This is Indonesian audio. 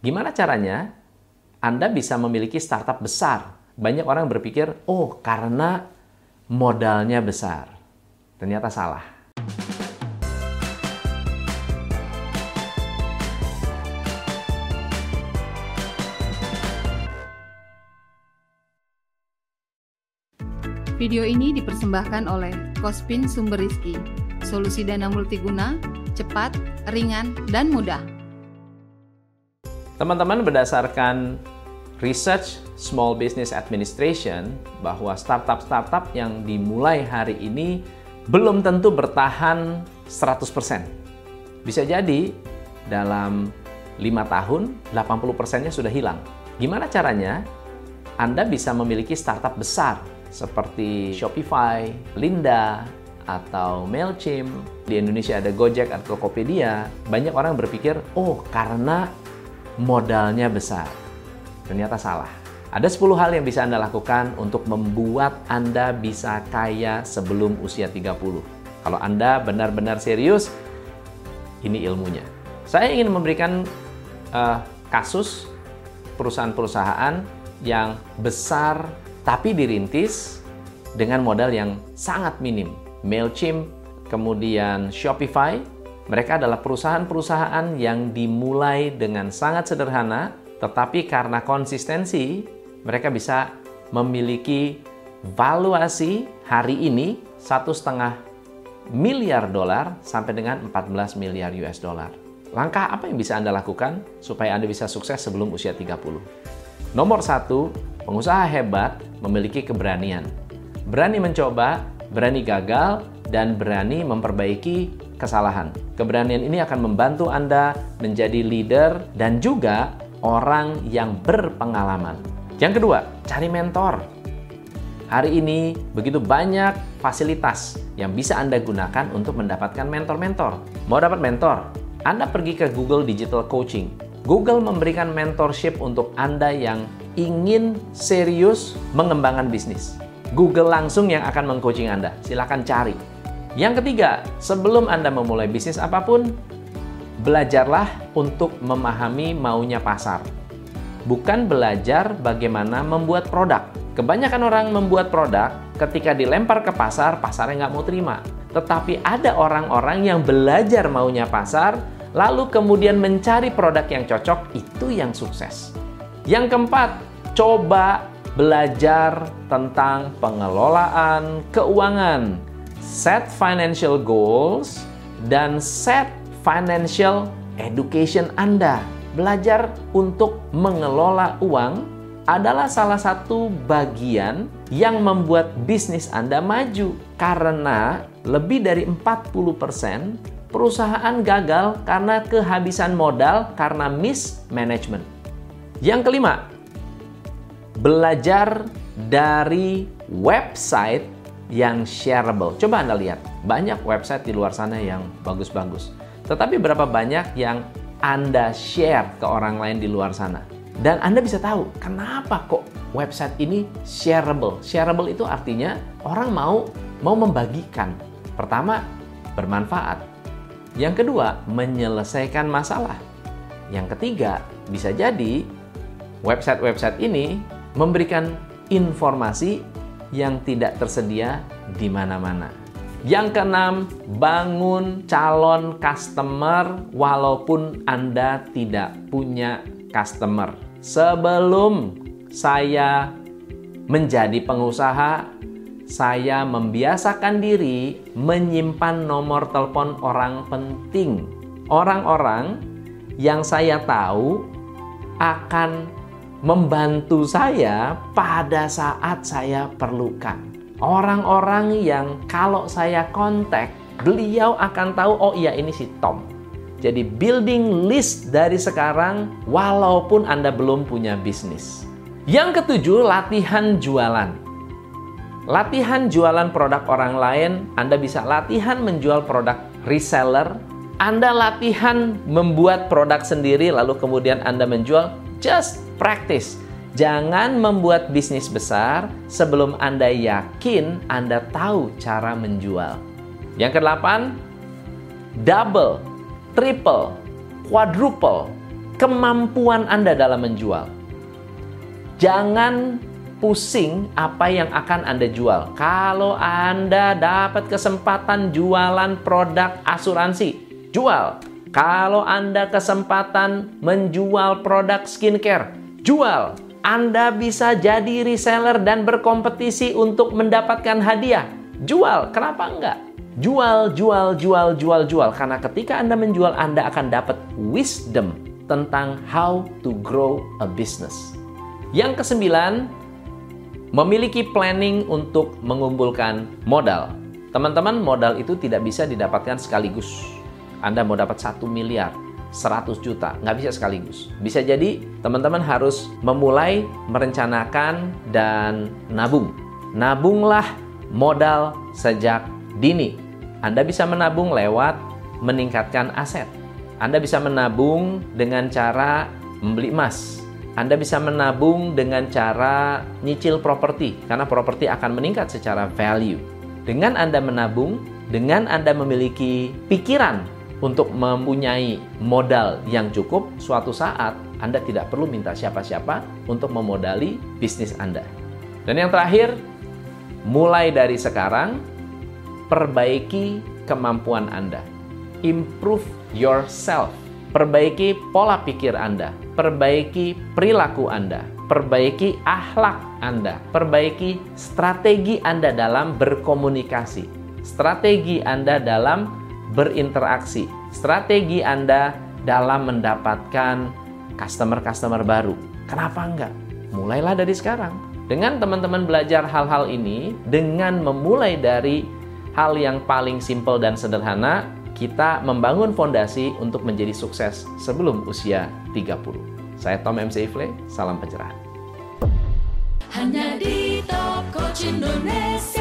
Gimana caranya Anda bisa memiliki startup besar? Banyak orang berpikir, oh karena modalnya besar. Ternyata salah. Video ini dipersembahkan oleh Kospin Sumber Rezeki, solusi dana multiguna, cepat, ringan, dan mudah. Teman-teman, berdasarkan research Small Business Administration, bahwa startup-startup yang dimulai hari ini belum tentu bertahan 100%. Bisa jadi dalam 5 tahun, 80%-nya sudah hilang. Gimana caranya Anda bisa memiliki startup besar seperti Shopify, Linda, atau Mailchimp? Di Indonesia ada Gojek atau Tokopedia. Banyak orang berpikir, oh karena modalnya besar. Ternyata salah. Ada 10 hal yang bisa Anda lakukan untuk membuat Anda bisa kaya sebelum usia 30. Kalau Anda benar-benar serius, ini ilmunya. Saya ingin memberikan kasus perusahaan-perusahaan yang besar tapi dirintis dengan modal yang sangat minim. Mailchimp, kemudian Shopify, mereka adalah perusahaan-perusahaan yang dimulai dengan sangat sederhana, tetapi karena konsistensi, mereka bisa memiliki valuasi hari ini $1,5 miliar sampai dengan 14 miliar US dollar. Langkah apa yang bisa Anda lakukan supaya Anda bisa sukses sebelum usia 30? Nomor 1, pengusaha hebat memiliki keberanian. Berani mencoba, berani gagal, dan berani memperbaiki kesalahan. Keberanian ini akan membantu Anda menjadi leader dan juga orang yang berpengalaman. Yang kedua, cari mentor. Hari ini begitu banyak fasilitas yang bisa Anda gunakan untuk mendapatkan mentor-mentor. Mau dapat mentor? Anda pergi ke Google Digital Coaching. Google memberikan mentorship untuk Anda yang ingin serius mengembangkan bisnis. Google langsung yang akan mengcoaching Anda. Silakan cari. Yang ketiga, sebelum Anda memulai bisnis apapun, belajarlah untuk memahami maunya pasar. Bukan belajar bagaimana membuat produk. Kebanyakan orang membuat produk, ketika dilempar ke pasar, pasarnya nggak mau terima. Tetapi ada orang-orang yang belajar maunya pasar, lalu kemudian mencari produk yang cocok, itu yang sukses. Yang keempat, coba belajar tentang pengelolaan keuangan. Set financial goals dan set financial education Anda. Belajar untuk mengelola uang adalah salah satu bagian yang membuat bisnis Anda maju. Karena lebih dari 40% perusahaan gagal karena kehabisan modal, karena mismanagement. Yang kelima, belajar dari website yang shareable. Coba Anda lihat, banyak website di luar sana yang bagus-bagus. Tetapi berapa banyak yang Anda share ke orang lain di luar sana? Dan Anda bisa tahu, kenapa kok website ini shareable? Shareable itu artinya orang mau membagikan. Pertama, bermanfaat. Yang kedua, menyelesaikan masalah. Yang ketiga, bisa jadi website-website ini memberikan informasi yang tidak tersedia di mana-mana. Yang keenam, bangun calon customer walaupun Anda tidak punya customer. Sebelum saya menjadi pengusaha, saya membiasakan diri menyimpan nomor telepon orang penting. Orang-orang yang saya tahu akan membantu saya pada saat saya perlukan. Orang-orang yang kalau saya kontak, beliau akan tahu, oh iya ini si Tom. Jadi building list dari sekarang walaupun Anda belum punya bisnis. Yang ketujuh, latihan jualan. Latihan jualan produk orang lain, Anda bisa latihan menjual produk reseller. Anda latihan membuat produk sendiri lalu kemudian Anda menjual. Just practice. Jangan membuat bisnis besar sebelum Anda yakin Anda tahu cara menjual. Yang ke-8, double, triple, quadruple kemampuan Anda dalam menjual. Jangan pusing apa yang akan Anda jual. Kalau Anda dapat kesempatan jualan produk asuransi, jual. Kalau Anda kesempatan menjual produk skincare, jual. Anda bisa jadi reseller dan berkompetisi untuk mendapatkan hadiah, jual. Kenapa enggak? Jual, jual, jual, jual, jual. Karena ketika Anda menjual, Anda akan dapat wisdom tentang how to grow a business. Yang kesembilan, memiliki planning untuk mengumpulkan modal. Teman-teman, modal itu tidak bisa didapatkan sekaligus. Anda mau dapat 1 miliar, 100 juta, nggak bisa sekaligus. Bisa jadi teman-teman harus memulai merencanakan dan nabung. Nabunglah modal sejak dini. Anda bisa menabung lewat meningkatkan aset. Anda bisa menabung dengan cara membeli emas. Anda bisa menabung dengan cara nyicil properti, karena properti akan meningkat secara value. Dengan Anda menabung, dengan Anda memiliki pikiran untuk mempunyai modal yang cukup, suatu saat Anda tidak perlu minta siapa-siapa untuk memodali bisnis Anda. Dan yang terakhir, mulai dari sekarang, perbaiki kemampuan Anda. Improve yourself. Perbaiki pola pikir Anda, perbaiki perilaku Anda, perbaiki akhlak Anda, perbaiki strategi Anda dalam berkomunikasi, strategi Anda dalam berinteraksi, strategi Anda dalam mendapatkan customer-customer baru. Kenapa enggak? Mulailah dari sekarang. Dengan teman-teman belajar hal-hal ini, dengan memulai dari hal yang paling simpel dan sederhana, kita membangun fondasi untuk menjadi sukses sebelum usia 30. Saya Tom MC Ifle, salam pencerahan. Hanya di Top Coach Indonesia.